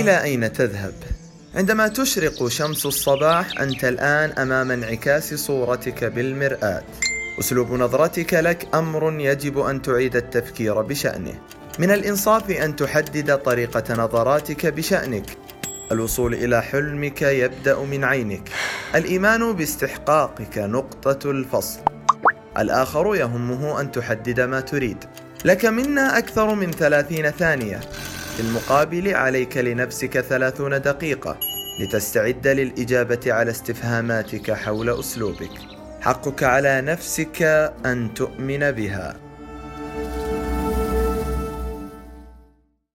إلى أين تذهب؟ عندما تشرق شمس الصباح أنت الآن أمام انعكاس صورتك بالمرآة. أسلوب نظرتك لك أمر يجب أن تعيد التفكير بشأنه. من الإنصاف أن تحدد طريقة نظراتك بشأنك. الوصول إلى حلمك يبدأ من عينك. الإيمان باستحقاقك نقطة الفصل. الآخر يهمه أن تحدد ما تريد. لك منا أكثر من 30 ثانية. في المقابل عليك لنفسك 30 دقيقة لتستعد للإجابة على استفهاماتك حول أسلوبك. حقك على نفسك أن تؤمن بها.